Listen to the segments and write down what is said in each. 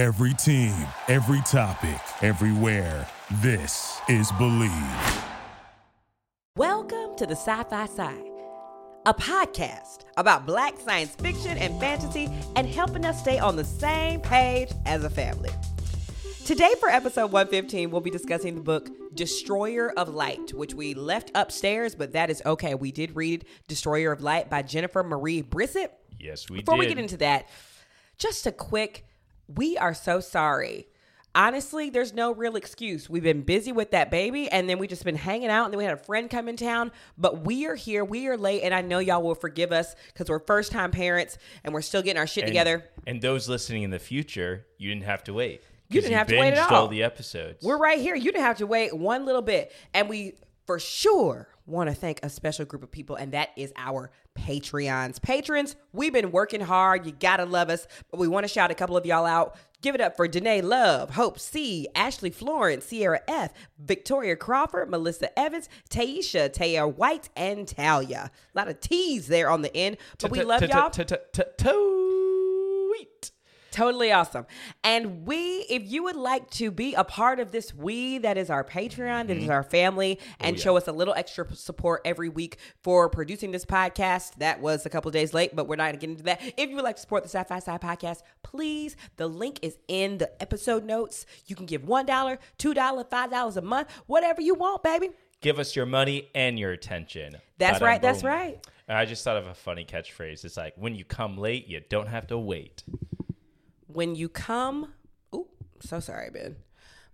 Every team, every topic, everywhere. This is Believe. Welcome to the Sci-Fi Side, a podcast about Black science fiction and fantasy and helping us stay on the same page as a family. Today for episode 115, we'll be discussing the book Destroyer of Light, which we left upstairs, but that is okay. We did read Destroyer of Light by Jennifer Marie Brissett. Yes, we did. Before we get into that, just a quick, we are so sorry. Honestly, there's no real excuse. We've been busy with that baby, and then we just been hanging out, and then we had a friend come in town, but we are here. We are late, and I know y'all will forgive us because we're first-time parents, and we're still getting our shit together. And those listening in the future, you didn't have to wait. You didn't have to wait at all. The episodes. We're right here. You didn't have to wait one little bit. And we, for sure, want to thank a special group of people, and that is our Patreons. Patrons, we've been working hard. You got to love us. But we want to shout a couple of y'all out. Give it up for Danae Love, Hope C, Ashley Florence, Sierra F, Victoria Crawford, Melissa Evans, Taisha, Taya White, and Talia. A lot of T's there on the end. But we love y'all. Totally awesome. And we, if you would like to be a part of this, we, that is our Patreon, that is our family, and show us a little extra support every week for producing this podcast. That was a couple of days late, but we're not going to get into that. If you would like to support the Sci-Fi Side Podcast, please, the link is in the episode notes. You can give $1, $2, $5 a month, whatever you want, baby. Give us your money and your attention. That's right. That's right. And I just thought of a funny catchphrase. It's like, when you come late, you don't have to wait. When you come,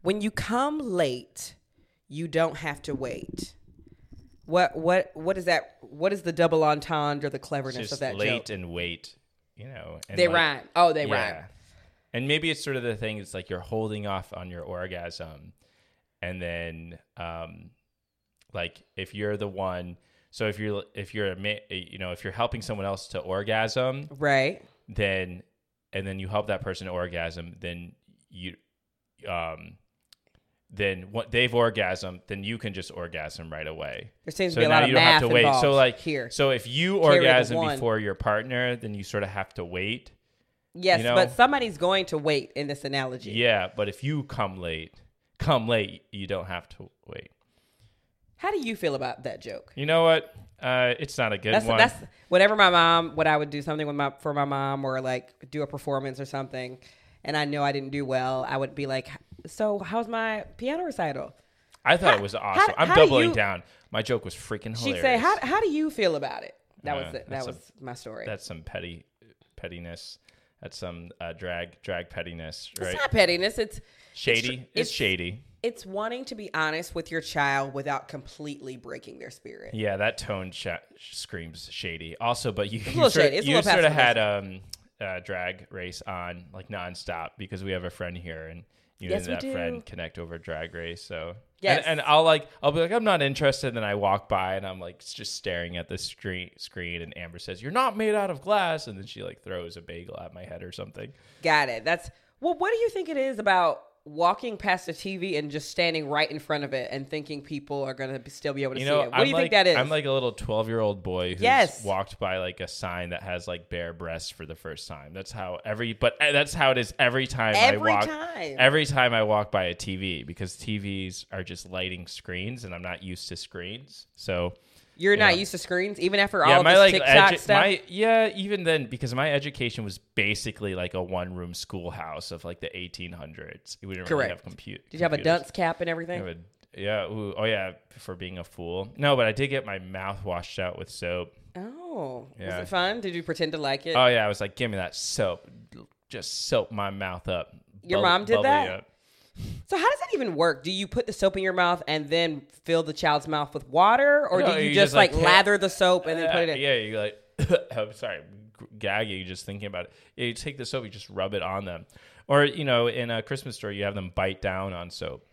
When you come late, you don't have to wait. What is that? What is the double entendre, the cleverness of that late joke? Late and wait, you know. And they rhyme. Oh, they rhyme. And maybe it's sort of the thing. It's like you're holding off on your orgasm, and then, like if you're the one. So if you're helping someone else to orgasm, right? And then you help that person orgasm, then what they've orgasmed, then you can just orgasm right away. There seems to be a lot of math involved. So like here, so if you orgasm before your partner, then you sort of have to wait. Yes, you know? But somebody's going to wait in this analogy. Yeah, but if you come late, you don't have to wait. How do you feel about that joke? You know what? It's not a good one. That's whenever I would do something for my mom, or like do a performance or something, and I know I didn't do well, I would be like, "So how's my piano recital?" I thought it was awesome. I'm doubling down. My joke was freaking hilarious. She'd say, "How do you feel about it?" That was it. That was my story. That's some pettiness. That's some drag pettiness, right? It's not pettiness. It's shady. It's shady. It's wanting to be honest with your child without completely breaking their spirit. Yeah, that tone screams shady. Also, but you sort of had Drag Race on like nonstop because we have a friend here, and friend connect over Drag Race. So yes, and I'll be like, I'm not interested. Then I walk by and I'm like just staring at the screen, and Amber says, "You're not made out of glass," and then she like throws a bagel at my head or something. Got it. What do you think it is about walking past the TV and just standing right in front of it and thinking people are going to still be able to see it? What do you think that is? I'm like a little 12-year-old boy who's walked by like a sign that has like bare breasts for the first time. That's how it is every time Every time I walk by a TV, because TVs are just lighting screens and I'm not used to screens. So you're not used to screens even after all of this like, TikTok stuff? Even then, because my education was basically like a one-room schoolhouse of like the 1800s. We didn't really have computers. Did you have a dunce cap and everything? For being a fool. No, but I did get my mouth washed out with soap. Oh, yeah. Was it fun? Did you pretend to like it? Oh, yeah. I was like, give me that soap. Just soap my mouth up. Your mom did that? Up. So how does that even work? Do you put the soap in your mouth and then fill the child's mouth with water? Or do you just like lather the soap and then put it in? Yeah, you like, I'm sorry, gagging, just thinking about it. Yeah, you take the soap, you just rub it on them. Or, in a Christmas store, you have them bite down on soap.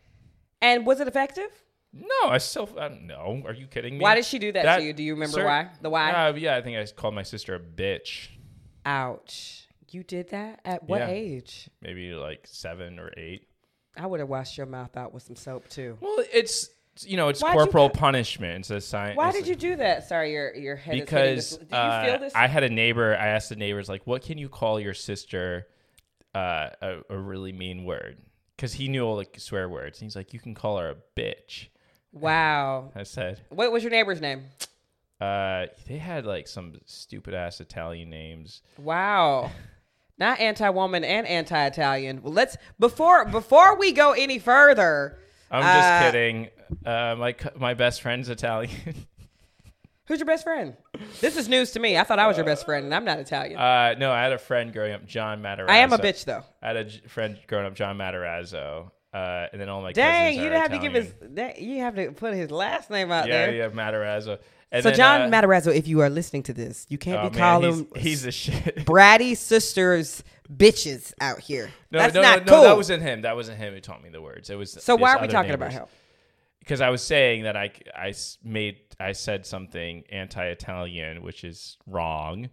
And was it effective? No, I don't know. Are you kidding me? Why did she do that to you? Do you remember why? The why? I think I called my sister a bitch. Ouch. You did that? At what age? Maybe like 7 or 8. I would have washed your mouth out with some soap too. Well, it's it's corporal punishment. It's a sign. Why did you do that? Sorry, your head. Because is hitting this. Do you feel this? I had a neighbor. I asked the neighbors like, "What can you call your sister a really mean word because he knew all the swear words. And he's like, you can call her a bitch. Wow. And I said, what was your neighbor's name? They had like some stupid ass Italian names. Wow. Not anti-woman and anti-Italian. Well, let's before we go any further. I'm just kidding. My best friend's Italian. Who's your best friend? This is news to me. I thought I was your best friend, and I'm not Italian. No, I had a friend growing up, John Matarazzo. I am a bitch, though. I had a friend growing up, John Matarazzo, and then all my cousins are Italian. You have to put his last name out there. Yeah, Matarazzo. And so then, John Matarazzo, if you are listening to this, you can't be calling he's a shit. Bratty sisters bitches out here. No, that's not cool. No, that wasn't him. That wasn't him who taught me the words. It was. So why are we talking about him? Because I was saying that I said something anti-Italian, which is wrong,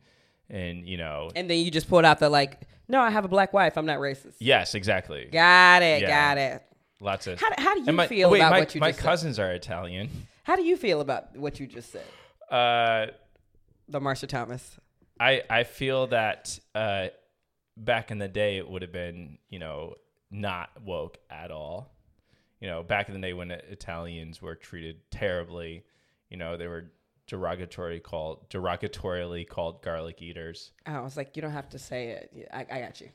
and you know. And then you just pulled out the no, I have a black wife. I'm not racist. Yes, exactly. Got it. Lots of. How do you feel about what you just said? My cousins are Italian. How do you feel about what you just said? The Marsha Thomas. I feel that back in the day it would have been not woke at all. Back in the day when Italians were treated terribly, they were derogatorily called garlic eaters. Oh, I was like, you don't have to say it. I got you.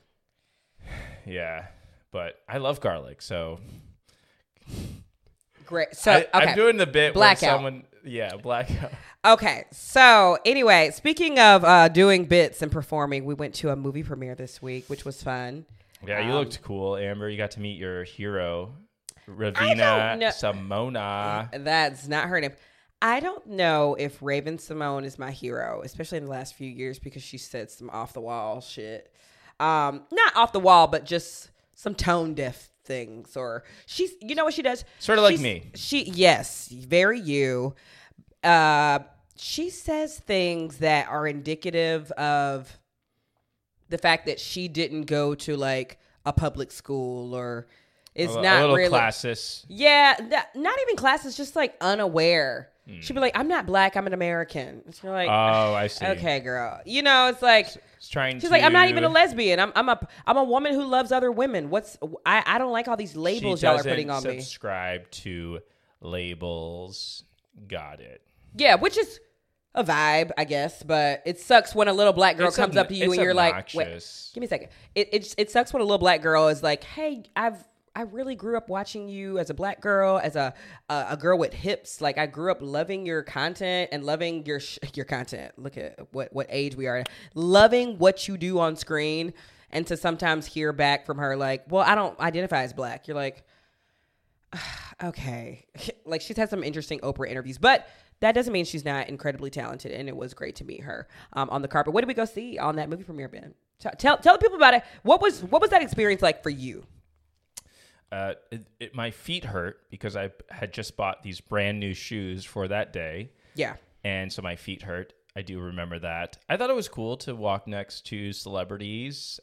Yeah, but I love garlic, so. Great. So I'm doing the bit blackout. When someone, blackout. Okay, so anyway, speaking of doing bits and performing, we went to a movie premiere this week, which was fun. Yeah, you looked cool, Amber. You got to meet your hero. Raven Symoné. That's not her name. I don't know if Raven Symoné is my hero, especially in the last few years, because she said some off the wall shit. Not off the wall, but just some tone deaf things. Or she's, what she does? Sort of like me. Yes, very you. She says things that are indicative of the fact that she didn't go to a public school or. It's not a little really classist. Yeah, not even classist, just unaware. Mm. She'd be like, "I'm not black, I'm an American." It's like, "Oh, I see." Okay, girl. It's like she's like, "I'm not even a lesbian. I'm a woman who loves other women. I don't like all these labels y'all are putting on me." Subscribe to labels. Got it. Yeah, which is a vibe, I guess, but it sucks when a little black girl comes up to you and you're obnoxious. Like, "Wait, give me a second." It sucks when a little black girl is like, "Hey, I really grew up watching you as a black girl, as a girl with hips. I grew up loving your content and loving your content." Look at what age we are. Loving what you do on screen, and to sometimes hear back from her "Well, I don't identify as black." You're like, okay. She's had some interesting Oprah interviews, but that doesn't mean she's not incredibly talented. And it was great to meet her on the carpet. What did we go see on that movie premiere, Ben? Tell the people about it. What was that experience like for you? My feet hurt because I had just bought these brand new shoes for that day. Yeah. And so my feet hurt. I do remember that. I thought it was cool to walk next to celebrities,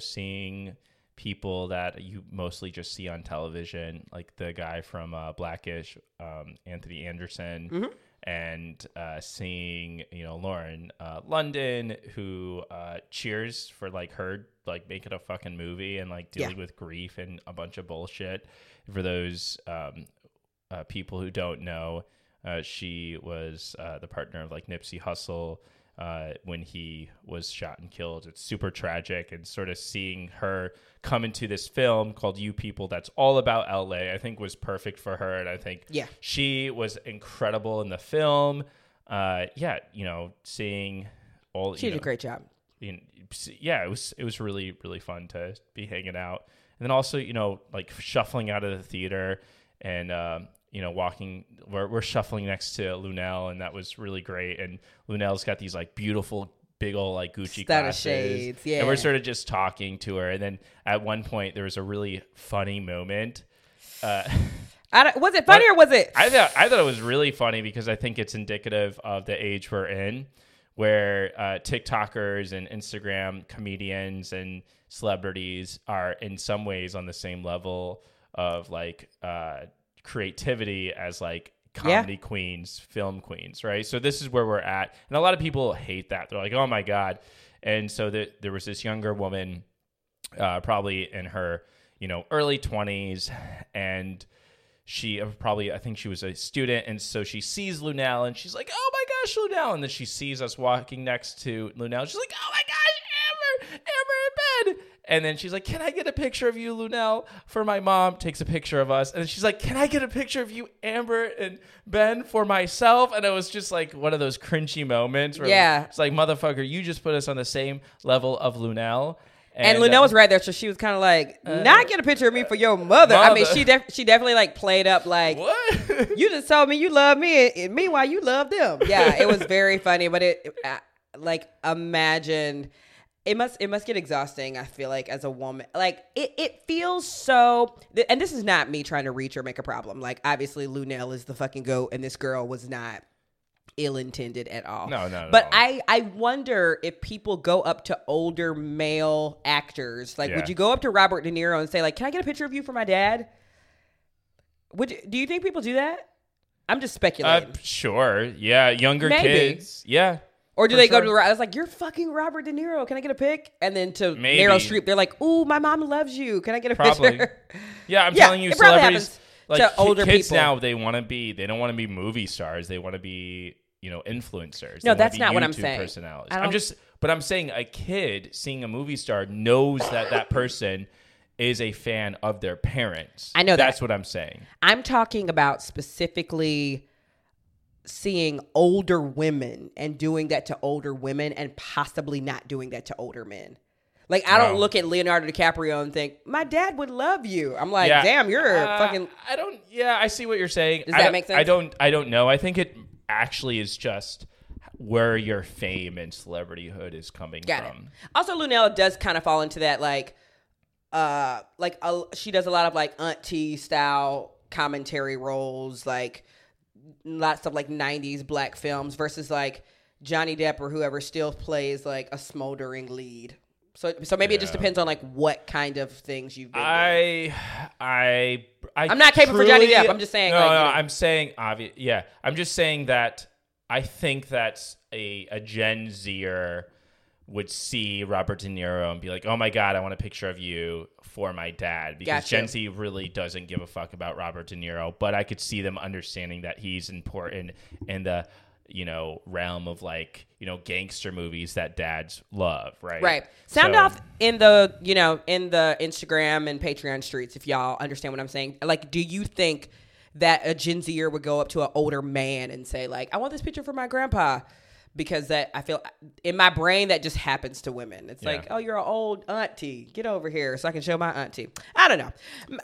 seeing people that you mostly just see on television, like the guy from Blackish, Anthony Anderson, mm-hmm. and seeing, Lauren London, who cheers for her making a fucking movie and dealing with grief and a bunch of bullshit. For those people who don't know, she was the partner of Nipsey Hussle when he was shot and killed. It's super tragic, and sort of seeing her come into this film called You People that's all about LA, I think was perfect for her. And I think she was incredible in the film. Seeing all she did a great job. Yeah, it was really, really fun to be hanging out. And then also, shuffling out of the theater and, walking, we're shuffling next to Lunell, and that was really great. And Lunell's got these beautiful, big old Gucci glasses. Shades, yeah. And we're sort of just talking to her. And then at one point, there was a really funny moment. Was it funny or was it? I thought it was really funny because I think it's indicative of the age we're in, where TikTokers and Instagram comedians and celebrities are in some ways on the same level of creativity as comedy queens, film queens, right? So this is where we're at. And a lot of people hate that. They're like, "Oh my God." And so there was this younger woman probably in her, early 20s, and she probably, I think she was a student, and so she sees Lunell, and she's like, oh my gosh, Lunell, and then she sees us walking next to Lunell, she's like, oh my gosh, Amber in bed, and then she's like, can I get a picture of you, Lunell, for my mom? Takes a picture of us, and then she's like, can I get a picture of you, Amber and Ben, for myself? And it was just like one of those cringy moments where it's like, motherfucker, you just put us on the same level of Lunell. And Lunell was right there, so she was kind of like, not get a picture of me for your mother. I mean, she definitely like played up like, what? You just told me you love me, and meanwhile you love them. Yeah, it was very funny, but imagine it must get exhausting. I feel like as a woman, like it feels so. And this is not me trying to reach or make a problem. Like obviously Lunell is the fucking goat, and this girl was not ill-intended at all. No, no. But I wonder if people go up to older male actors. Like, would you go up to Robert De Niro and say, like, can I get a picture of you for my dad? Do you think people do that? I'm just speculating. Sure. Yeah. Younger kids. Yeah. Or do they go to I was like, you're fucking Robert De Niro. Can I get a pic? And then to Meryl Streep, they're like, ooh, my mom loves you. Can I get a picture? Yeah, I'm telling you, celebrities, like to older kids people. Now, they don't want to be movie stars. They want to be influencers. No, that's not YouTube what I'm saying. Personalities. I'm saying a kid seeing a movie star knows that that person is a fan of their parents. I know that's what I'm saying. I'm talking about specifically seeing older women and doing that to older women and possibly not doing that to older men. Like, I don't look at Leonardo DiCaprio and think, my dad would love you. I'm like, damn, you're fucking... I see what you're saying. Does that make sense? I don't know. I think it actually is just where your fame and celebrityhood is coming from. It. Also, Lunell does kind of fall into that, she does a lot of, auntie-style commentary roles, lots of, 90s black films versus, Johnny Depp or whoever still plays, a smoldering lead. So maybe it just depends on what kind of things you've been doing. I'm not caping for Johnny Depp. I'm just saying. I'm saying obvious. Yeah, I'm just saying that I think that a Gen Zer would see Robert De Niro and be like, "Oh my God, I want a picture of you for my dad." Because Gen Z really doesn't give a fuck about Robert De Niro, but I could see them understanding that he's important in the realm of gangster movies that dads love, right? Right. Sound off in the, in the Instagram and Patreon streets if y'all understand what I'm saying. Do you think that a Gen Zer would go up to an older man and say, I want this picture for my grandpa? Because that, I feel, in my brain, that just happens to women. It's oh, you're an old auntie. Get over here so I can show my auntie. I don't know.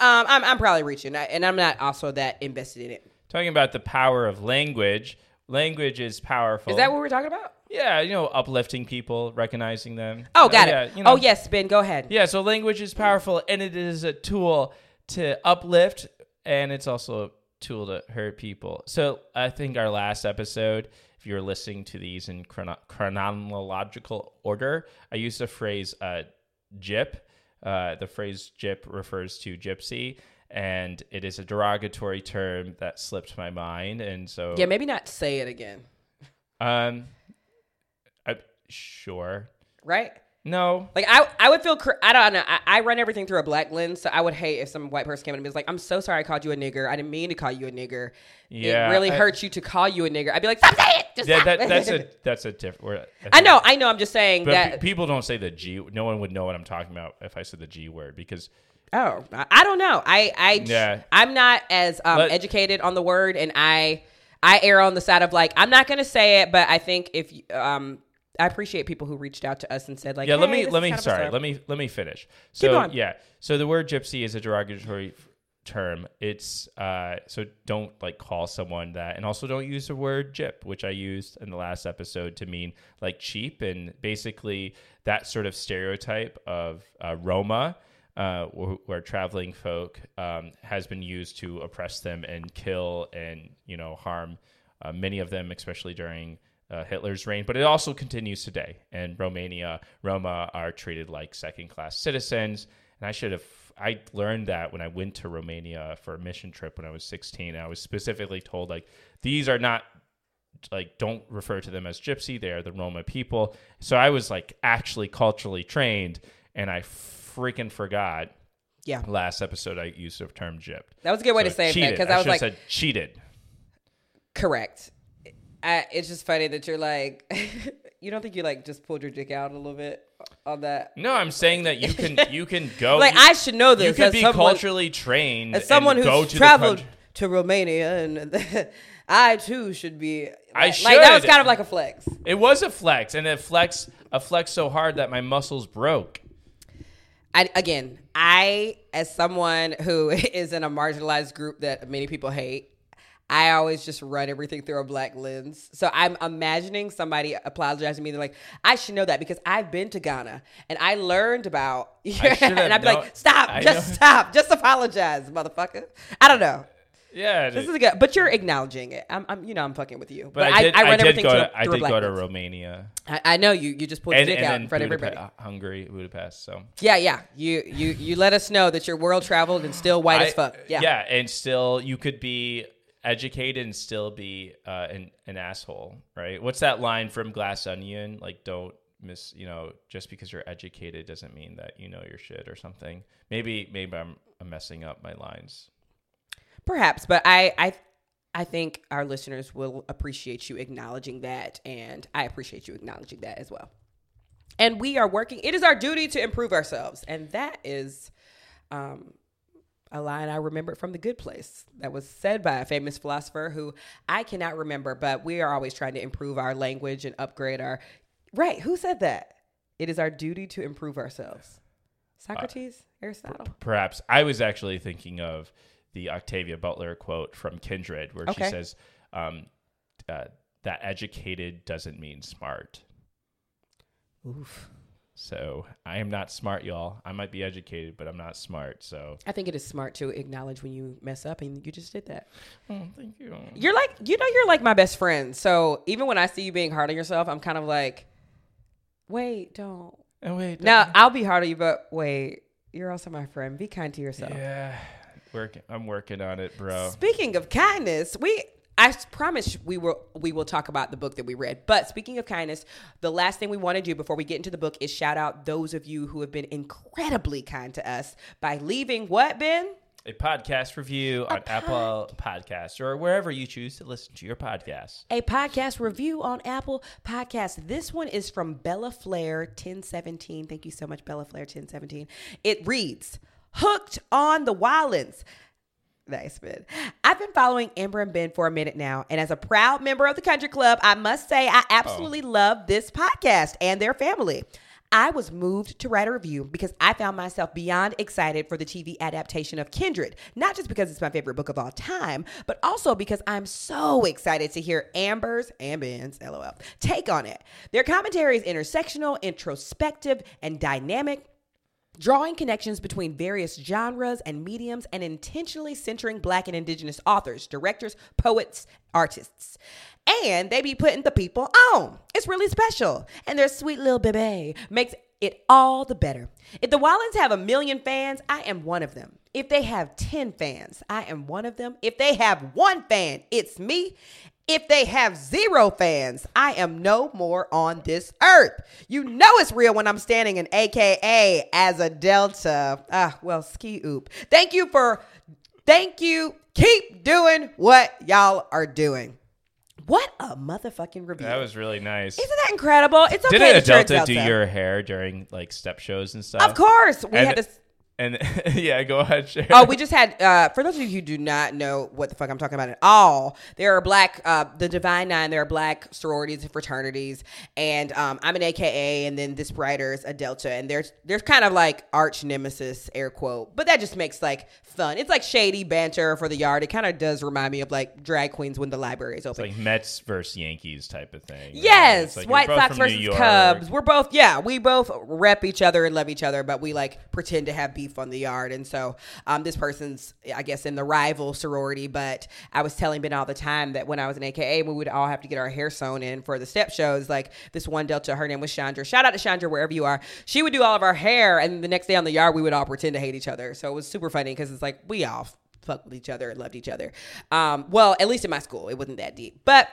I'm probably reaching, and I'm not also that invested in it. Talking about the power of language... Language is powerful. Is that what we're talking about? Yeah, uplifting people, recognizing them. Oh, got it. Yeah, Oh, yes, Ben, go ahead. Yeah, so language is powerful, and it is a tool to uplift, and it's also a tool to hurt people. So I think our last episode, if you're listening to these in chronological order, I used the phrase gyp. The phrase gyp refers to gypsy. And it is a derogatory term that slipped my mind, and so maybe not say it again. Sure. Right? No. I would feel I don't know. I run everything through a black lens, so I would hate if some white person came in and was like, "I'm so sorry, I called you a nigger. I didn't mean to call you a nigger. Yeah, it really hurts you to call you a nigger." I'd be like, "Stop saying it." That's a different. I know. I'm just saying that people don't say the G. No one would know what I'm talking about if I said the G word because. Oh, I don't know. I'm not as educated on the word, and I err on the side of I'm not going to say it, but I think if I appreciate people who reached out to us and said let me finish. So keep going. So the word gypsy is a derogatory term. It's so don't call someone that, and also don't use the word gyp, which I used in the last episode to mean cheap, and basically that sort of stereotype of Roma. Where traveling folk has been used to oppress them and kill and harm many of them, especially during Hitler's reign. But it also continues today. In Romania, Roma are treated like second-class citizens. And I learned that when I went to Romania for a mission trip when I was 16. I was specifically told these are not. Don't refer to them as gypsy. They are the Roma people. So I was actually culturally trained, and I freaking forgot. Yeah. Last episode, I used the term gypped. That was a good way to say it, because I was like, said cheated. Correct. It's just funny that you're like, you don't think you like just pulled your dick out a little bit on that? No, I'm saying that you can go. Like, I should know this. You can be culturally trained. As someone who's traveled to Romania, and I too should be. I should. Like, that was kind of like a flex. It was a flex, and a flex so hard that my muscles broke. I, as someone who is in a marginalized group that many people hate, I always just run everything through a black lens. So I'm imagining somebody apologizing to me. They're like, I should know that because I've been to Ghana and I learned about. And I'd be like, stop. Just apologize, motherfucker. I don't know. Yeah. This is good. But you're acknowledging it. I'm fucking with you. But I did go to Romania. I know you just pulled your dick out in front of everybody. Hungary, Budapest. So yeah. You let us know that you're world traveled and still white as fuck. Yeah, and still you could be educated and still be an asshole, right? What's that line from Glass Onion? Like, don't miss, just because you're educated doesn't mean that you know your shit or something. Maybe I'm messing up my lines. Perhaps, but I think our listeners will appreciate you acknowledging that, and I appreciate you acknowledging that as well. And we are working. It is our duty to improve ourselves, and that is a line I remembered from The Good Place that was said by a famous philosopher who I cannot remember, but we are always trying to improve our language and upgrade our... Right, who said that? It is our duty to improve ourselves. Socrates? Aristotle? Perhaps. I was actually thinking of the Octavia Butler quote from Kindred, where she says that educated doesn't mean smart. Oof. So I am not smart, y'all. I might be educated, but I'm not smart. So I think it is smart to acknowledge when you mess up, and you just did that. Oh, thank you. You're like, you're like my best friend. So even when I see you being hard on yourself, I'm kind of like, wait, don't. Oh, wait. Don't. Now I'll be hard on you, but wait, you're also my friend. Be kind to yourself. Yeah. I'm working on it, bro. Speaking of kindness, I promise we will talk about the book that we read. But speaking of kindness, the last thing we want to do before we get into the book is shout out those of you who have been incredibly kind to us by leaving what, Ben? A podcast review on Apple Podcast or wherever you choose to listen to your podcast. A podcast review on Apple Podcast. This one is from Bella Flair 1017. Thank you so much, Bella Flair 1017. It reads... Hooked on the Wildlands. Nice, Ben. I've been following Amber and Ben for a minute now, and as a proud member of the Country Club, I must say I absolutely love this podcast and their family. I was moved to write a review because I found myself beyond excited for the TV adaptation of Kindred, not just because it's my favorite book of all time, but also because I'm so excited to hear Amber's and Ben's, LOL, take on it. Their commentary is intersectional, introspective, and dynamic, drawing connections between various genres and mediums and intentionally centering Black and Indigenous authors, directors, poets, artists. And they be putting the people on. It's really special. And their sweet little baby makes it all the better. If the Wallens have 1 million fans, I am one of them. If they have 10 fans, I am one of them. If they have 1 fan, it's me. If they have 0 fans, I am no more on this earth. You know it's real when I'm standing in AKA as a Delta. Ski oop. Thank you. Keep doing what y'all are doing. What a motherfucking review. That was really nice. Isn't that incredible? It's okay. Didn't a Delta do your hair during like step shows and stuff? Of course. And yeah, go ahead, share. Oh, we just had, for those of you who do not know what the fuck I'm talking about at all, there are Black, the Divine Nine, there are Black sororities and fraternities, and I'm an AKA, and then this writer is a Delta, and there's kind of like arch nemesis, air quote, but that just makes like fun. It's like shady banter for the yard. It kind of does remind me of like drag queens when the library is open. It's like Mets versus Yankees type of thing. Yes, right? Like White Sox versus Cubs. We're both, we both rep each other and love each other, but we like pretend to have on the yard. And so this person's, I guess, in the rival sorority, but I was telling Ben all the time that when I was in AKA, we would all have to get our hair sewn in for the step shows. Like this one Delta, her name was Chandra. Shout out to Chandra, wherever you are. She would do all of our hair, and the next day on the yard, we would all pretend to hate each other. So it was super funny because it's like we all fucked with each other and loved each other. Well, at least in my school, it wasn't that deep. But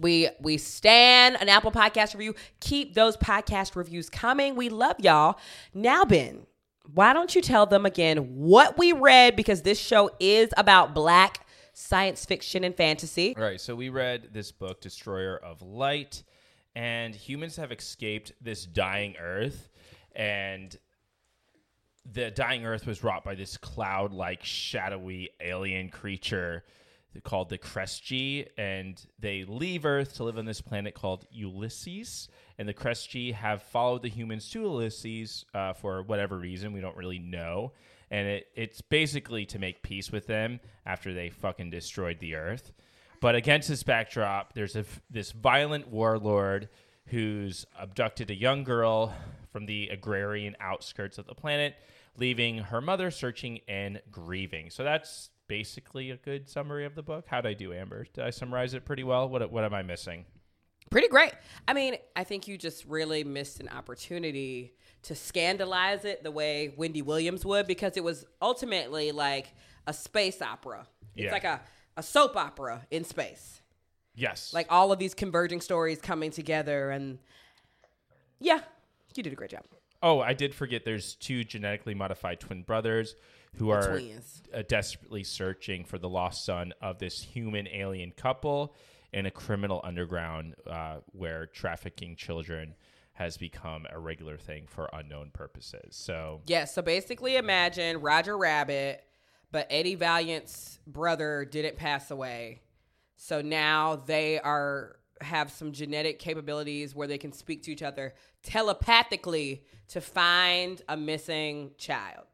we stand an Apple Podcast review. Keep those podcast reviews coming. We love y'all. Now, Ben, Why don't you tell them again what we read? Because this show is about Black science fiction and fantasy. All right. So we read this book, Destroyer of Light, and humans have escaped this dying Earth, and the dying Earth was wrought by this cloud-like, shadowy alien creature called the Kresge, and they leave Earth to live on this planet called Ulysses. And the Kresge have followed the humans to Ulysses for whatever reason. We don't really know. And it's basically to make peace with them after they fucking destroyed the Earth. But against this backdrop, there's this violent warlord who's abducted a young girl from the agrarian outskirts of the planet, leaving her mother searching and grieving. So that's basically a good summary of the book. How'd I do, Amber? Did I summarize it pretty well? What am I missing? Pretty great. I mean, I think you just really missed an opportunity to scandalize it the way Wendy Williams would, because it was ultimately like a space opera. It's like a soap opera in space. Yes. Like all of these converging stories coming together, and yeah, you did a great job. Oh, I did forget there's two genetically modified twin brothers who are desperately searching for the lost son of this human alien couple in a criminal underground where trafficking children has become a regular thing for unknown purposes. So yeah, so basically imagine Roger Rabbit, but Eddie Valiant's brother didn't pass away. So now they have some genetic capabilities where they can speak to each other telepathically to find a missing child.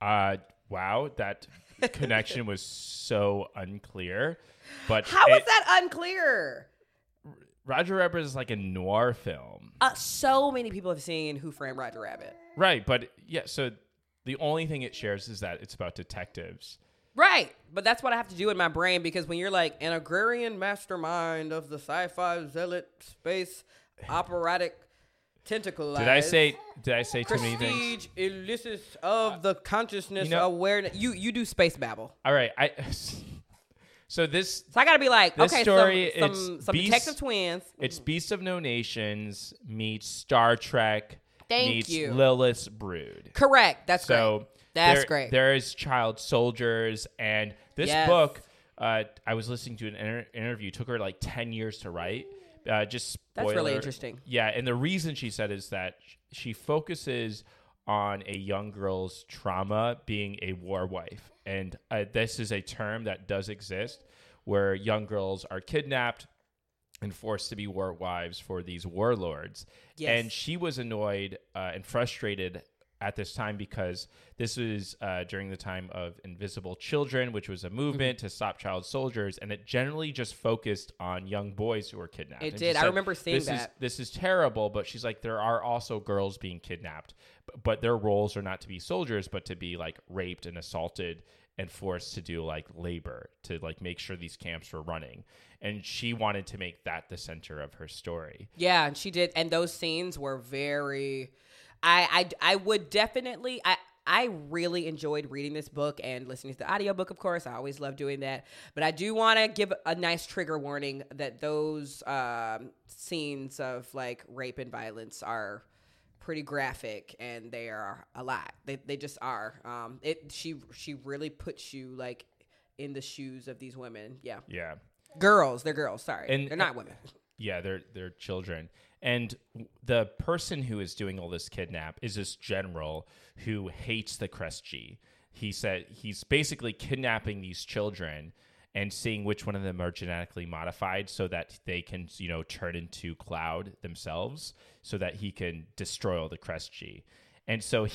Wow, that connection was so unclear. But how is that unclear? Roger Rabbit is like a noir film. So many people have seen Who Framed Roger Rabbit. Right, but yeah, so the only thing it shares is that it's about detectives. Right, but that's what I have to do in my brain, because when you're like an agrarian mastermind of the sci-fi zealot space operatic tentacles. Did I say too many things? Prestige, Ulysses of the consciousness, awareness. You do space babble. All right, So I gotta be like, okay, story, some detective twins. It's Beast of No Nations meets Star Trek. Meets Lilith's Brood. Correct. That's great. That's great. There is child soldiers, and this book, I was listening to an interview. Took her like 10 years to write. Just spoiler. That's really interesting. Yeah, and the reason she said is that she focuses on a young girl's trauma being a war wife, and this is a term that does exist, where young girls are kidnapped and forced to be war wives for these warlords. Yes. And she was annoyed and frustrated at this time, because this was during the time of Invisible Children, which was a movement to stop child soldiers, and it generally just focused on young boys who were kidnapped. It did. I remember seeing that. This is terrible, but she's like, there are also girls being kidnapped, but their roles are not to be soldiers, but to be like raped and assaulted and forced to do like labor to like make sure these camps were running. And she wanted to make that the center of her story. Yeah, and she did. And those scenes were very... I would definitely, I really enjoyed reading this book and listening to the audiobook, of course. I always love doing that. But I do want to give a nice trigger warning that those scenes of like rape and violence are pretty graphic, and they are a lot. They just are. She really puts you like in the shoes of these women. Yeah. Yeah. Girls. They're girls. Sorry. And, they're not women. Yeah. They're children. And the person who is doing all this kidnap is this general who hates the Kresge. He said he's basically kidnapping these children and seeing which one of them are genetically modified so that they can, turn into Cloud themselves so that he can destroy all the Kresge. And so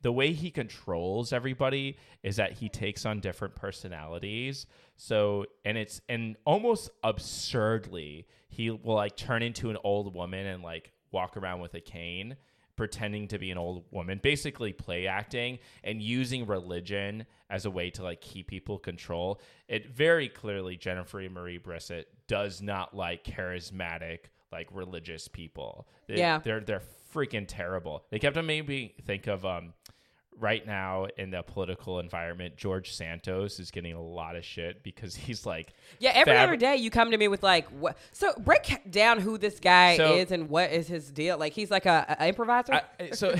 the way he controls everybody is that he takes on different personalities. So, and almost absurdly, he will like turn into an old woman and like walk around with a cane, pretending to be an old woman, basically play acting and using religion as a way to like keep people control. It very clearly, Jennifer Marie Brissett does not like charismatic, like religious people. They're freaking terrible. They kept on making me think of right now in the political environment, George Santos is getting a lot of shit because he's like... Yeah, every other day you come to me with like... what? So break down who this guy is and what is his deal. Like he's like an improviser? So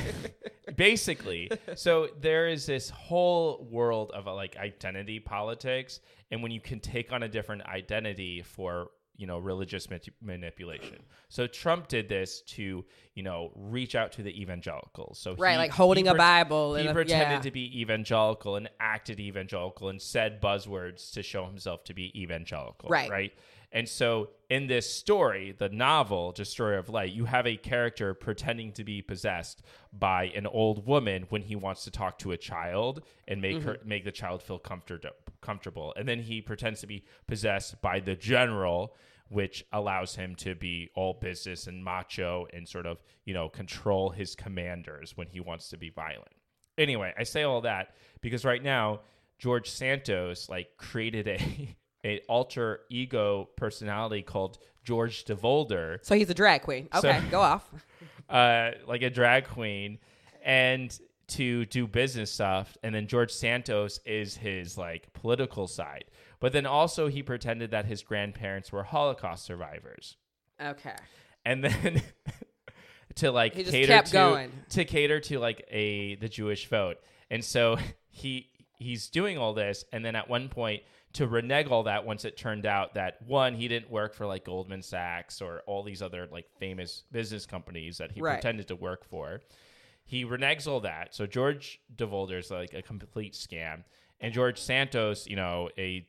Basically. So there is this whole world of like identity politics. And when you can take on a different identity for, you know, religious manipulation. So Trump did this to, you know, reach out to the evangelicals. So right, like holding a Bible. He pretended to be evangelical and acted evangelical and said buzzwords to show himself to be evangelical. Right. Right. And so in this story, the novel, Destroyer of Light, you have a character pretending to be possessed by an old woman when he wants to talk to a child and make her make the child feel comfortable. And then he pretends to be possessed by the general, which allows him to be all business and macho and sort of, you know, control his commanders when he wants to be violent. Anyway, I say all that because right now, George Santos like created an alter ego personality called George DeVolder. So he's a drag queen. Okay, so, go off. Like a drag queen and to do business stuff. And then George Santos is his like political side. But then also he pretended that his grandparents were Holocaust survivors. Okay. And then to like cater to like the Jewish vote. And so he's doing all this. And then at one point, to renege all that once it turned out that, one, he didn't work for like Goldman Sachs or all these other like famous business companies that he pretended to work for. He reneges all that. So George DeVolder is like a complete scam. And George Santos, you know, a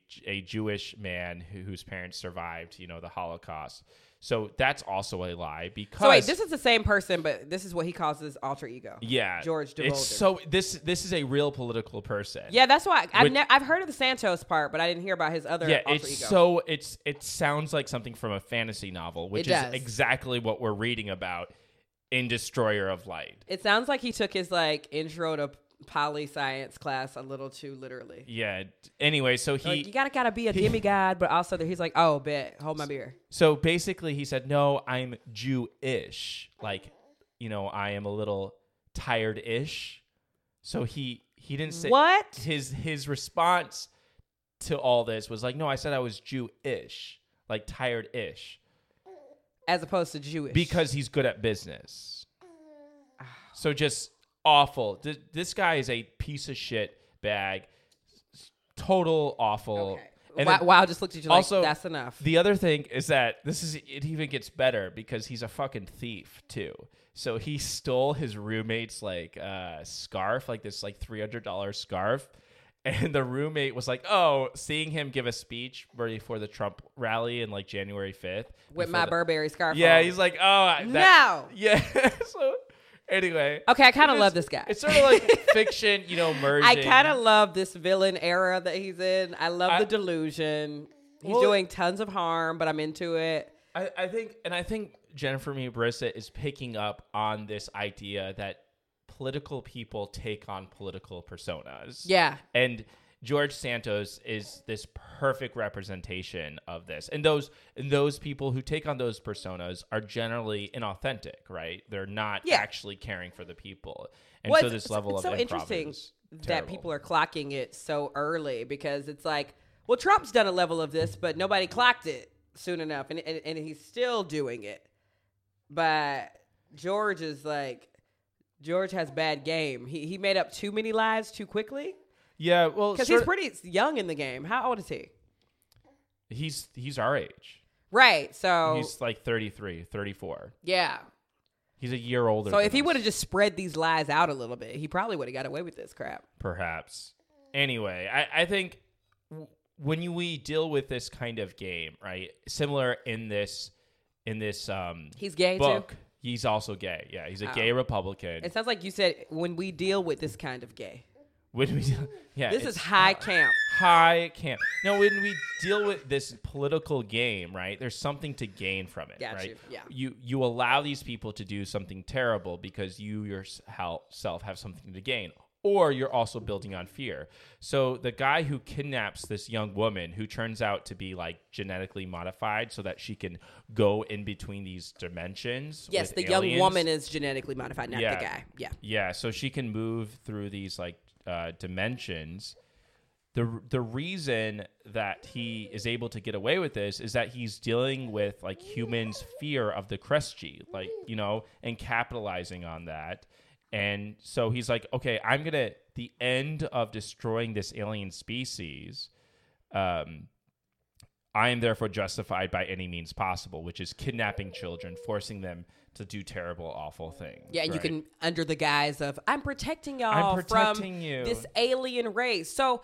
Jewish man whose parents survived, you know, the Holocaust. So that's also a lie because... So wait, this is the same person, but this is what he calls his alter ego. Yeah. George DeVolder. So this is a real political person. Yeah, that's why I've heard of the Santos part, but I didn't hear about his other alter ego. Yeah, it sounds like something from a fantasy novel, which is exactly what we're reading about in Destroyer of Light. It sounds like he took his like intro to poli-science class a little too literally. Yeah. Anyway, so he... Like, you gotta be a demigod, but also he's like, oh, bet. Hold my beer. So basically he said, no, I'm Jewish. Like, you know, I am a little tired-ish. So he didn't say... What? His response to all this was like, no, I said I was Jew-ish. Like, tired-ish. As opposed to Jewish. Because he's good at business. Oh. So just... Awful. This guy is a piece of shit bag. Total awful. Okay. And wow, just looked at you also, like, that's enough. The other thing is that it even gets better because he's a fucking thief, too. So he stole his roommate's, like, scarf, like this, like, $300 scarf. And the roommate was like, oh, seeing him give a speech ready for the Trump rally in, like, January 5th. With my Burberry scarf. Yeah, on. He's like, oh. No. Yeah. So... Anyway. Okay, I kind of love this guy. It's sort of like fiction, you know, merging. I kind of love this villain era that he's in. I love the delusion. He's doing tons of harm, but I'm into it. I think Jennifer Marie Brissett is picking up on this idea that political people take on political personas. Yeah. And George Santos is this perfect representation of this. And those people who take on those personas are generally inauthentic, right? They're not actually caring for the people. And so this level of improv is terrible. It's so interesting that people are clocking it so early because it's like, well, Trump's done a level of this, but nobody clocked it soon enough. And he's still doing it. But George has bad game. He made up too many lies too quickly. Yeah, well... Because he's pretty young in the game. How old is he? He's our age. Right, so... He's like 33, 34. Yeah. He's a year older. So if he would have just spread these lies out a little bit, he probably would have got away with this crap. Perhaps. Anyway, I think when we deal with this kind of game, right, similar in this He's gay, book, too? He's also gay. Yeah, he's a gay Republican. It sounds like you said, when we deal with this kind of gay... this is high camp. High camp. No, when we deal with this political game, right? There's something to gain from it, right? Yeah. You allow these people to do something terrible because you yourself have something to gain, or you're also building on fear. So the guy who kidnaps this young woman, who turns out to be like genetically modified, so that she can go in between these dimensions. Yes, the young woman is genetically modified, not the guy. Yeah. Yeah. So she can move through these like. Dimensions. The reason that he is able to get away with this is that he's dealing with like humans' fear of the Kresge, like, you know, and capitalizing on that And so he's like, okay, I'm going to, the end of destroying this alien species, I am therefore justified by any means possible, which is kidnapping children, forcing them to do terrible, awful things. Yeah, and right? You can, under the guise of, I'm protecting y'all from this alien race. So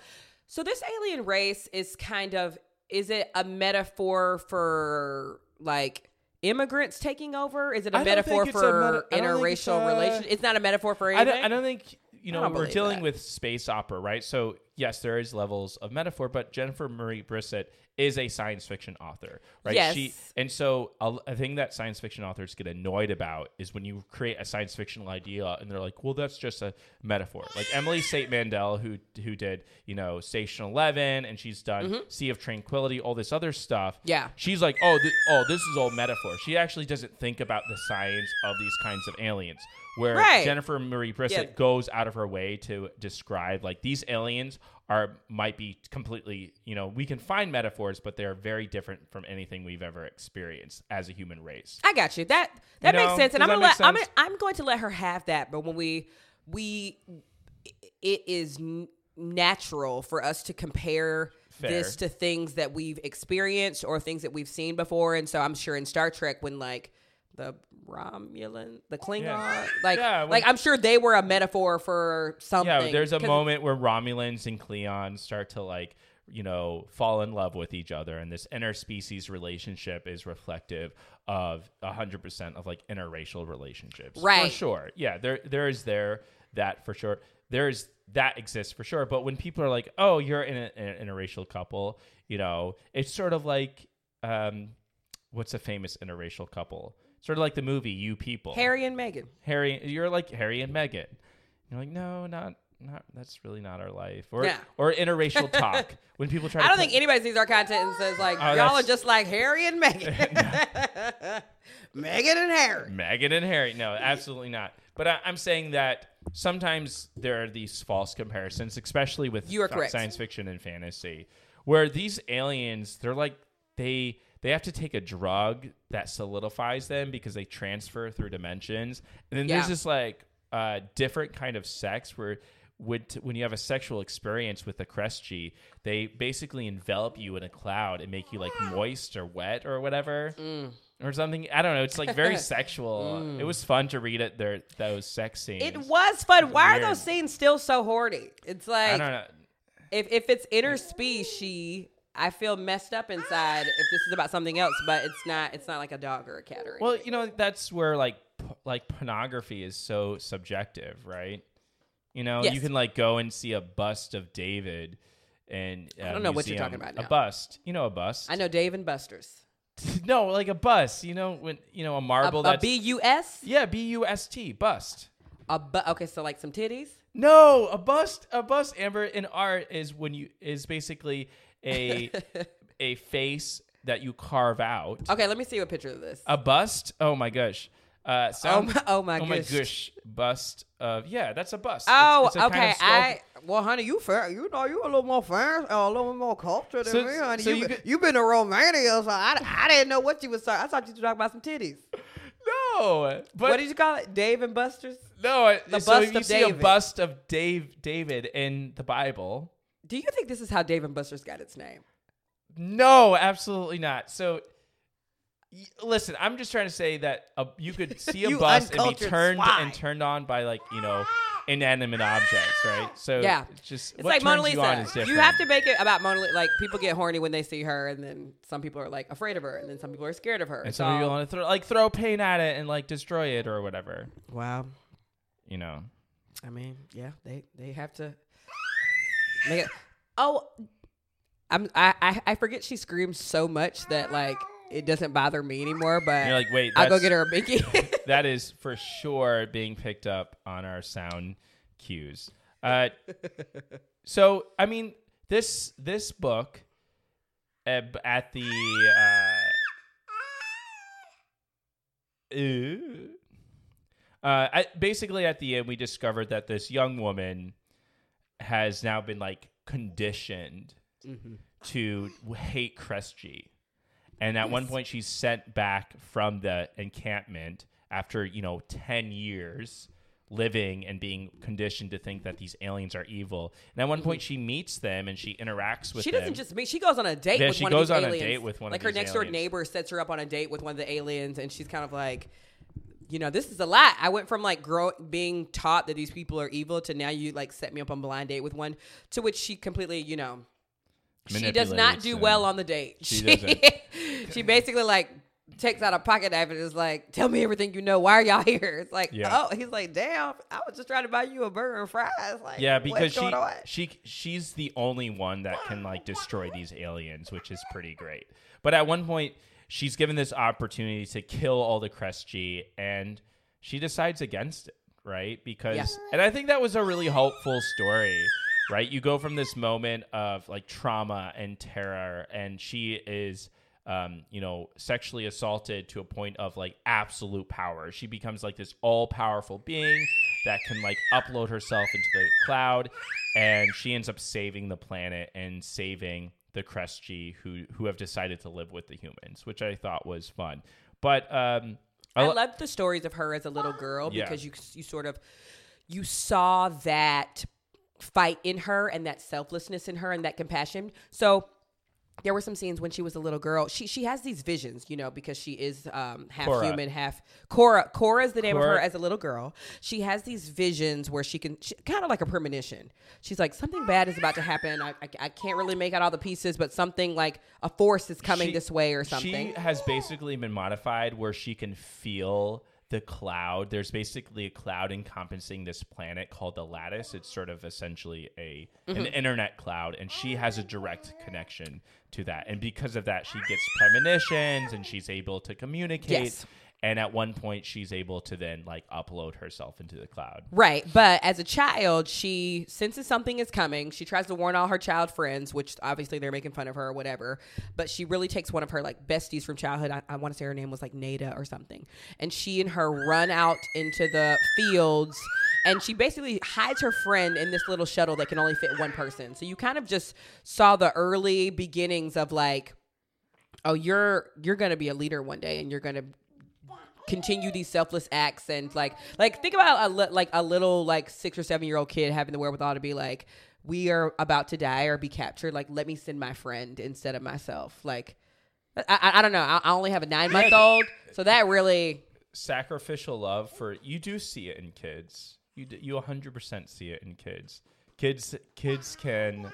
this alien race is kind of, is it a metaphor for, like, immigrants taking over? Is it a metaphor for interracial relations? It's not a metaphor for anything? I don't think, you know, we're dealing with space opera, right? So, yes, there is levels of metaphor, but Jennifer Marie Brissett is a science fiction author, right? Yes. And so a thing that science fiction authors get annoyed about is when you create a science fictional idea and they're like, well, that's just a metaphor. Like Emily St. John Mandel, who did, you know, Station 11, and she's done Sea of Tranquility, all this other stuff. Yeah. She's like, oh, this is all metaphor. She actually doesn't think about the science of these kinds of aliens, where Jennifer Marie Brissett goes out of her way to describe, like, these aliens might be completely, you know, we can find metaphors, but they're very different from anything we've ever experienced as a human race. I got you. That makes sense, and I'm going to let her have that. But when it is natural for us to compare this to things that we've experienced or things that we've seen before, and so I'm sure in Star Trek when like the Romulan, the Klingon, I'm sure they were a metaphor for something. Yeah, there's a moment where Romulans and Klingons start to, like, you know, fall in love with each other, and this interspecies relationship is reflective of 100% of, like, interracial relationships, right? For sure, yeah. There exists for sure. But when people are like, "Oh, you're in an interracial couple," you know, it's sort of like, what's a famous interracial couple? Sort of like the movie You People. You're like Harry and Meghan. You're like, no, not. That's really not our life. Or interracial talk when people try. I don't think anybody sees our content and says like, y'all are just like Harry and Meghan. Meghan and Harry. No, absolutely not. But I'm saying that sometimes there are these false comparisons, especially with science fiction and fantasy, where these aliens, they're like they have to take a drug that solidifies them because they transfer through dimensions. And then there's this like different kind of sex where when you have a sexual experience with a Kresge, they basically envelop you in a cloud and make you like moist or wet or whatever or something. I don't know. It's like very sexual. It was fun to read it. Those sex scenes. It was fun. Why are those scenes still so horny? It's like, I don't know. If it's interspecies, I feel messed up inside if this is about something else, but it's not like a dog or a cat or anything. Well, you know, that's where like pornography is so subjective, right? You know, you can like go and see a bust of David and I don't know what you're talking about now. A bust. You know, a bust. I know Dave and Buster's. No, like a bust, you know, when you know a marble that's a BUS? Yeah, BUST, bust. Okay, so like some titties? No, a bust, Amber, in art is when you is basically a face that you carve out. Okay, let me see a picture of this. A bust? Oh my gosh. Oh my gosh. Bust of that's a bust. Oh, it's okay. Kind of honey, you fair. You know, you a little more fair, a little more cultured than me, honey. So you've been to Romania, so I didn't know what you was talking. I thought you were talking about some titties. No, but what did you call it? Dave and Buster's? No, the so if you see David. A bust of David in the Bible. Do you think this is how Dave and Buster's got its name? No, absolutely not. So, listen, I'm just trying to say that you could see a bust and be turned on by, like, you know, inanimate objects, right? So, it's like Mona Lisa. You have to make it about Mona Lisa. Like, people get horny when they see her, and then some people are, like, afraid of her, and then some people are scared of her. And some people want to throw paint at it and, like, destroy it or whatever. Wow. You know. I mean, yeah, they have to... I forget she screams so much that like it doesn't bother me anymore. But you're like, wait, I'll go get her a Mickey. That is for sure being picked up on our sound cues. So I mean, this book at the basically at the end we discovered that this young woman has now been like conditioned to hate Kresge. And at one point she's sent back from the encampment after, you know, 10 years living and being conditioned to think that these aliens are evil. And at one point, she meets them and she interacts with them. She doesn't just meet. She goes on a date with one of these aliens. She goes on a date with one of these aliens. Like her next-door neighbor sets her up on a date with one of the aliens, and she's kind of like, you know, this is a lot. I went from like being taught that these people are evil to now you like set me up on a blind date with one, to which she completely, you know, she does not do well on the date. She basically like takes out a pocket knife and is like, tell me everything you know. Why are y'all here? It's like, oh, he's like, damn, I was just trying to buy you a burger and fries. Like, yeah, because she's the only one that can like destroy these aliens, which is pretty great. But at one point, she's given this opportunity to kill all the Crestji, and she decides against it, right? Because, and I think that was a really hopeful story. Right, you go from this moment of like trauma and terror, and she is, sexually assaulted to a point of like absolute power. She becomes like this all-powerful being that can like upload herself into the cloud, and she ends up saving the planet and saving the Crestji who have decided to live with the humans, which I thought was fun. But I loved the stories of her as a little girl because you saw that fight in her and that selflessness in her and that compassion. So there were some scenes when she was a little girl. She has these visions, you know, because she is half Korra. Human, half Korra. Korra is the name of her as a little girl. She has these visions where she kind of like a premonition. She's like, something bad is about to happen. I can't really make out all the pieces, but something like a force is coming this way or something. She has basically been modified where she can feel the cloud. There's basically a cloud encompassing this planet called the Lattice. It's sort of essentially an internet cloud, and she has a direct connection to that. And because of that, she gets premonitions and she's able to communicate. Yes. And at one point, she's able to then like upload herself into the cloud. Right. But as a child, she senses something is coming. She tries to warn all her child friends, which obviously they're making fun of her or whatever. But she really takes one of her like besties from childhood. I want to say her name was like Nada or something. And she and her run out into the fields. And she basically hides her friend in this little shuttle that can only fit one person. So you kind of just saw the early beginnings of like, oh, you're going to be a leader one day and you're going to continue these selfless acts, and like think about a little like 6 or 7 year old kid having the wherewithal to be like, we are about to die or be captured, like let me send my friend instead of myself. Like I don't know, I only have a 9 month old, so that really sacrificial love for you do see it in kids. You 100% see it in kids can.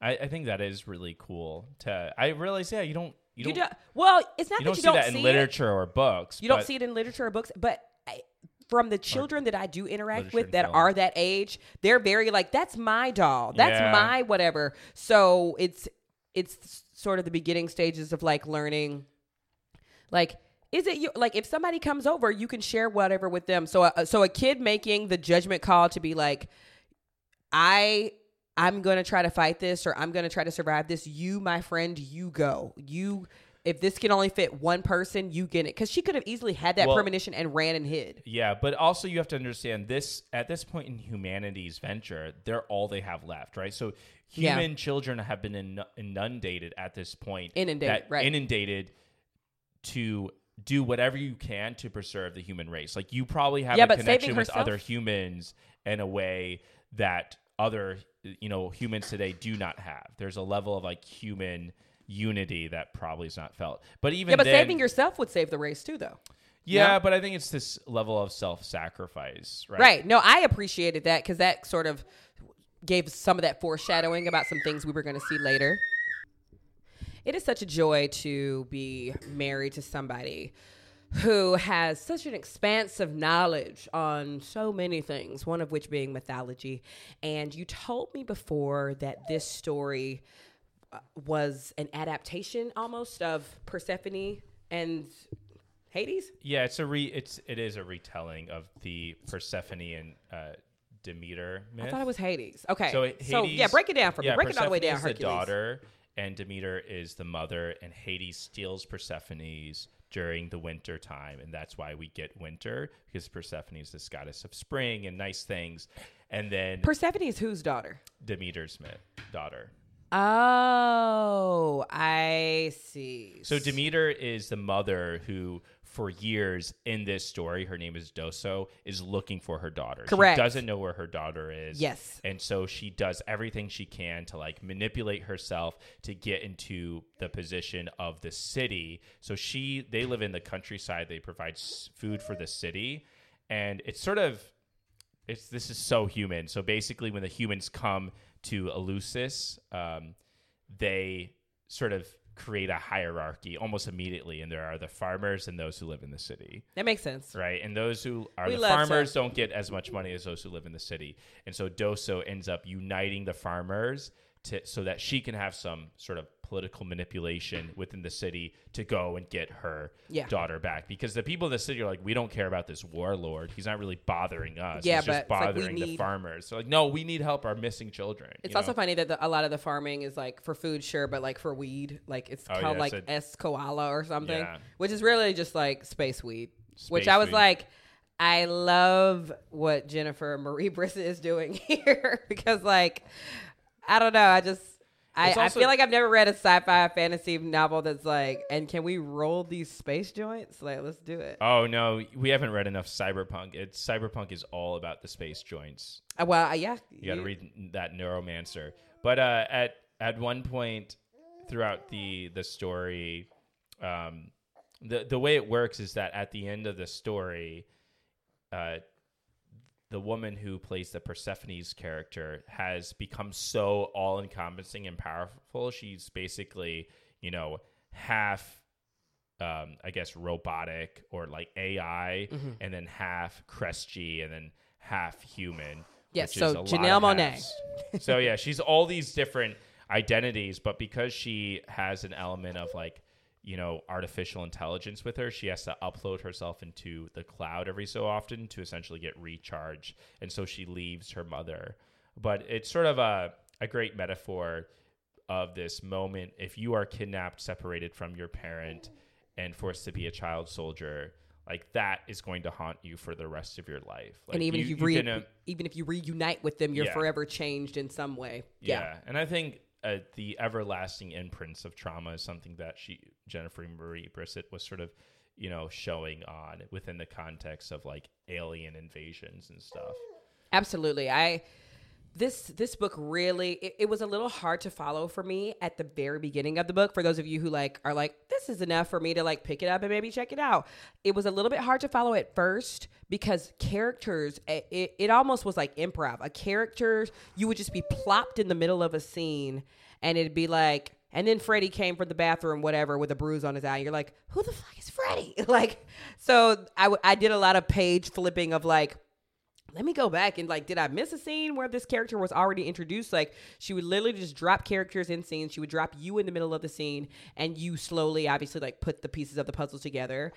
I think that is really cool to I realize yeah you don't. Well, it's not that you don't see that in literature or books. You don't see it in literature or books, but from the children that I do interact with that are that age, they're very like, that's my doll, that's my whatever. So it's sort of the beginning stages of like learning, like is it you? Like if somebody comes over, you can share whatever with them. So a kid making the judgment call to be like, I'm going to try to fight this, or I'm going to try to survive this. You, my friend, you go. You, if this can only fit one person, you get it. Because she could have easily had that premonition and ran and hid. Yeah, but also you have to understand this, at this point in humanity's venture, they're all they have left, right? So human children have been inundated at this point. Inundated to do whatever you can to preserve the human race. Like you probably have a connection with other humans in a way that other humans today do not have. There's a level of like human unity that probably is not felt. But even but then, saving yourself would save the race too, though. Yeah, but I think it's this level of self-sacrifice, right? Right. No, I appreciated that because that sort of gave some of that foreshadowing about some things we were going to see later. It is such a joy to be married to somebody who has such an expansive knowledge on so many things, one of which being mythology. And you told me before that this story was an adaptation almost of Persephone and Hades? Yeah, it is a retelling of the Persephone and Demeter myth. I thought it was Hades. Okay. So, break it down for me. Break Persephone it all the way down. Hercules is the daughter, and Demeter is the mother, and Hades steals Persephone's during the winter time, and that's why we get winter, because Persephone is this goddess of spring and nice things. And then Persephone is whose daughter? Demeter's daughter. Oh, I see. So Demeter is the mother who for years in this story, her name is Doso, is looking for her daughter. Correct. She doesn't know where her daughter is. Yes. And so she does everything she can to like manipulate herself to get into the position of the city. So they live in the countryside. They provide food for the city. And it's sort of, this is so human. So basically when the humans come to Eleusis, they sort of create a hierarchy almost immediately, and there are the farmers and those who live in the city. That makes sense, right? And those who are the farmers don't get as much money as those who live in the city, and so Doso ends up uniting the farmers so that she can have some sort of political manipulation within the city to go and get her daughter back, because the people in the city are like, we don't care about this warlord, he's not really bothering us, he's just bothering the farmers. So like, no, we need help, our missing children. It's also funny that a lot of the farming is like for food, sure, but like for weed, like it's called like S koala or something, which is really just like space weed, which I was like, I love what Jennifer Marie Brissett is doing here because like, I don't know. I feel like I've never read a sci-fi fantasy novel that's like, and can we roll these space joints? Like, let's do it. Oh, no. We haven't read enough cyberpunk. Cyberpunk is all about the space joints. Well, yeah. You got to read that Neuromancer. But at one point throughout the story, the way it works is that at the end of the story, the woman who plays the Persephone's character has become so all-encompassing and powerful. She's basically, half, I guess, robotic or like AI, and then half Crestgy, and then half human. Yes, so Janelle Monáe. So yeah, she's all these different identities, but because she has an element of like, artificial intelligence with her, she has to upload herself into the cloud every so often to essentially get recharged. And so she leaves her mother. But it's sort of a great metaphor of this moment. If you are kidnapped, separated from your parent, and forced to be a child soldier, like that is going to haunt you for the rest of your life. Like, and even if you reunite with them, you're forever changed in some way. Yeah. And I think the everlasting imprints of trauma is something that Jennifer Marie Brissett was sort of, showing on within the context of like alien invasions and stuff. Absolutely. This book really, it was a little hard to follow for me at the very beginning of the book. For those of you who like are like, this is enough for me to like pick it up and maybe check it out. It was a little bit hard to follow at first because characters, it almost was like improv. A character, you would just be plopped in the middle of a scene and it'd be like, and then Freddy came from the bathroom, whatever, with a bruise on his eye. You're like, who the fuck is Freddy? Like, so I did a lot of page flipping of like, let me go back and like, did I miss a scene where this character was already introduced? Like, she would literally just drop characters in scenes. She would drop you in the middle of the scene, and you slowly, obviously, like put the pieces of the puzzle together,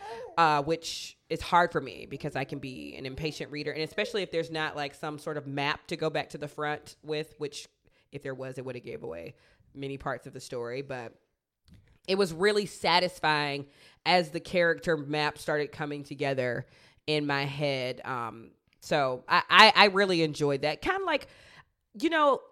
which is hard for me because I can be an impatient reader, and especially if there's not like some sort of map to go back to the front with. Which, if there was, it would have gave away many parts of the story, but it was really satisfying as the character map started coming together in my head. So I really enjoyed that. Kind of like,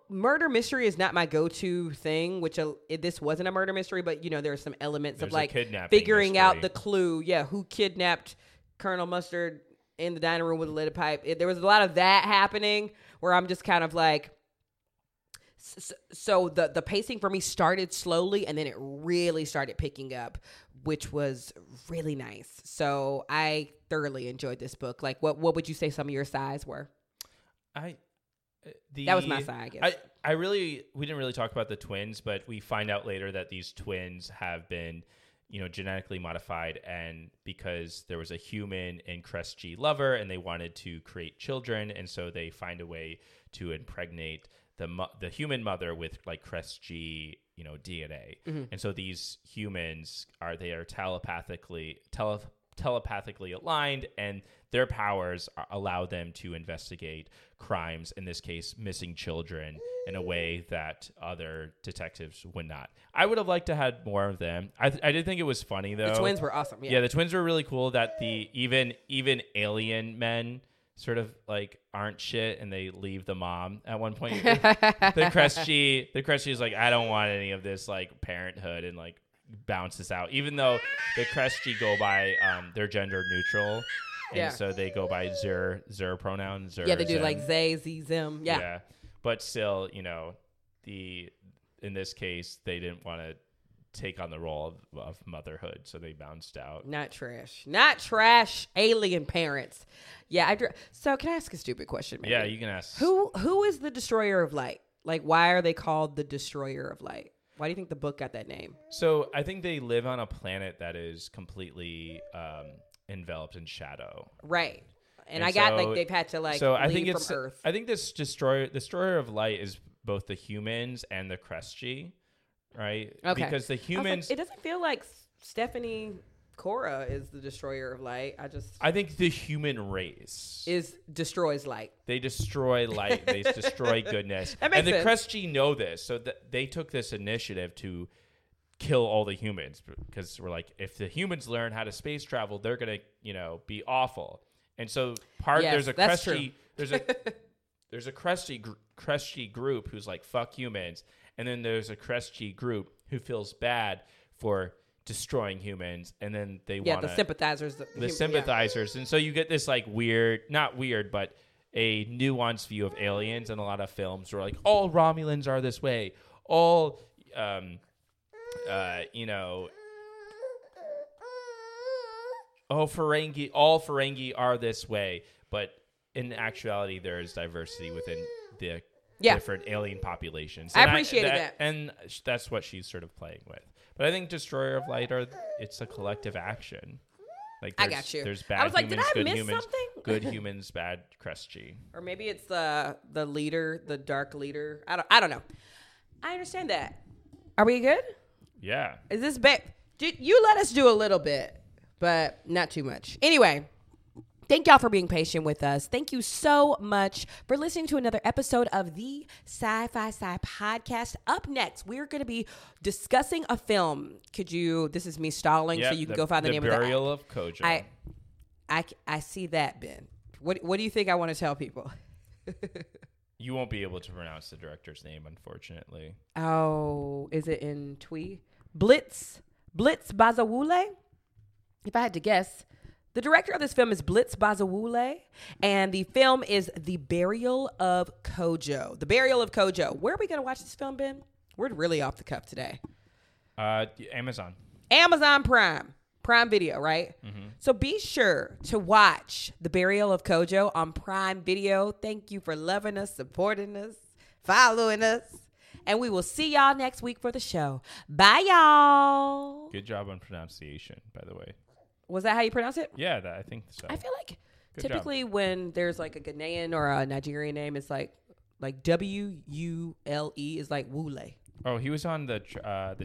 murder mystery is not my go-to thing, which this wasn't a murder mystery, but, there are some elements of like figuring out the clue. Yeah, who kidnapped Colonel Mustard in the dining room with a lead pipe. There was a lot of that happening where I'm just kind of like, so the pacing for me started slowly and then it really started picking up, which was really nice. So I thoroughly enjoyed this book. Like, what would you say some of your sighs were? That was my sigh, I guess. We didn't really talk about the twins, but we find out later that these twins have been, genetically modified, and because there was a human and Crestgy lover and they wanted to create children, and so they find a way to impregnate the human mother with like Crestgy DNA, and so these humans are telepathically aligned, and their powers allow them to investigate crimes, in this case missing children, in a way that other detectives would not. I would have liked to have had more of them. I did think it was funny though. The twins were awesome. Yeah, the twins were really cool. That the even alien men sort of like aren't shit and they leave the mom at one point. The Crestgy is like, I don't want any of this like parenthood and like bounce this out, even though the Kresge go by they're gender neutral. And so they go by Zer pronoun. Zer, yeah, they do zem. Like they, ze, zim. Yeah. Yeah. But still, you know, in this case, they didn't want to take on the role of motherhood, so they bounced out. Not trash. Alien parents. Yeah. So can I ask a stupid question? Maybe? Yeah, you can ask. Who is the Destroyer of Light? Like, why are they called the Destroyer of Light? Why do you think the book got that name? So I think they live on a planet that is completely enveloped in shadow. Right. And I so, got like they've had to like so leave I think from it's, Earth. I think this Destroyer of Light is both the humans and the Kresge, right? Okay. Because the humans... Like, it doesn't feel like Stephanie Cora is the Destroyer of Light. I think the human race... destroys light. They destroy light. They destroy goodness. That makes sense. And the Kresge know this. So they took this initiative to kill all the humans because we're like, if the humans learn how to space travel, they're going to, you know, be awful. And so there's a Kresge... There's a Kresge group who's like, fuck humans. And then there's a Kresge group who feels bad for destroying humans. And then they want to... Yeah, the sympathizers. The sympathizers. Yeah. And so you get this like weird, not weird, but a nuanced view of aliens in a lot of films where like, all Romulans are this way. All, all Ferengi are this way. But... in actuality, there is diversity within the different alien populations. And I appreciated that. And that's what she's sort of playing with. But I think Destroyer of Light, it's a collective action. Like I got you. There's bad I was humans, like, did I miss humans, something? Good humans, bad Kresge. Or maybe it's the leader, the dark leader. I don't know. I understand that. Are we good? Yeah. Is this you let us do a little bit, but not too much. Anyway. Thank y'all for being patient with us. Thank you so much for listening to another episode of the Sci-Fi Sci Podcast. Up next, we're going to be discussing a film. This is me stalling, so you can go find the name of the Burial of Kojo. I see that, Ben. What do you think I want to tell people? You won't be able to pronounce the director's name, unfortunately. Oh, is it in Twi? Blitz Bazawule? If I had to guess... The director of this film is Blitz Bazawule, and the film is The Burial of Kojo. The Burial of Kojo. Where are we going to watch this film, Ben? We're really off the cuff today. Amazon. Amazon Prime. Prime Video, right? Mm-hmm. So be sure to watch The Burial of Kojo on Prime Video. Thank you for loving us, supporting us, following us. And we will see y'all next week for the show. Bye, y'all. Good job on pronunciation, by the way. Was that how you pronounce it? Yeah, I think so. I feel like when there's like a Ghanaian or a Nigerian name, it's like W-U-L-E is like Wule. Oh, he was on the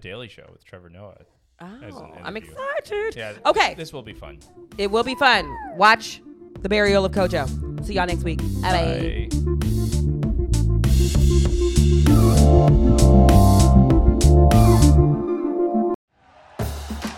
Daily Show with Trevor Noah. Oh, I'm excited. Yeah, okay. This will be fun. It will be fun. Watch The Burial of Kojo. See y'all next week. Bye.